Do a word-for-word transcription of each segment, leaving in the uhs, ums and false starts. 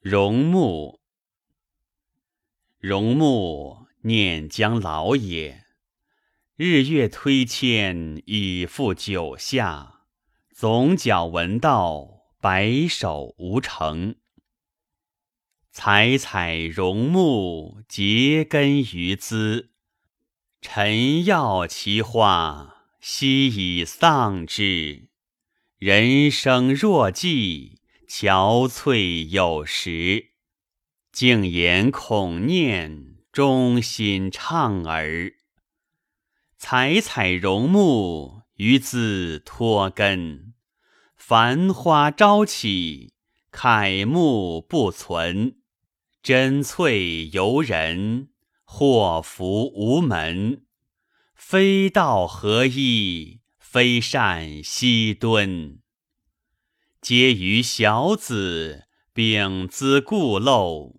荣木。荣木念将老也，日月推迁已复九夏，总角闻道，白首无成。采采荣木，结根于兹，晨耀其花，夕以丧之。人生若寄，憔悴有时，静言恐念，忠心怅耳。采采荣木，于兹脱根，繁花朝起，楷木不存。真翠游人，祸福无门。非道何益，非善奚敦。嗟于小子，秉兹固陋，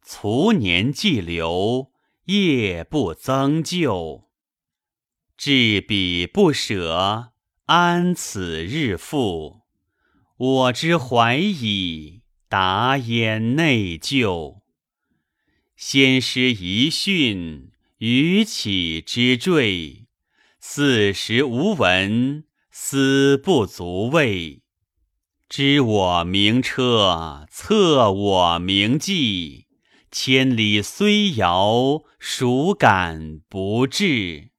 卒年既流，夜不增就。至彼不舍，安此日复？我之怀矣，达焉内疚。先师遗训，予岂之坠？四时无闻，斯不足畏。知我名车，测我名骑，千里虽遥，孰敢不至？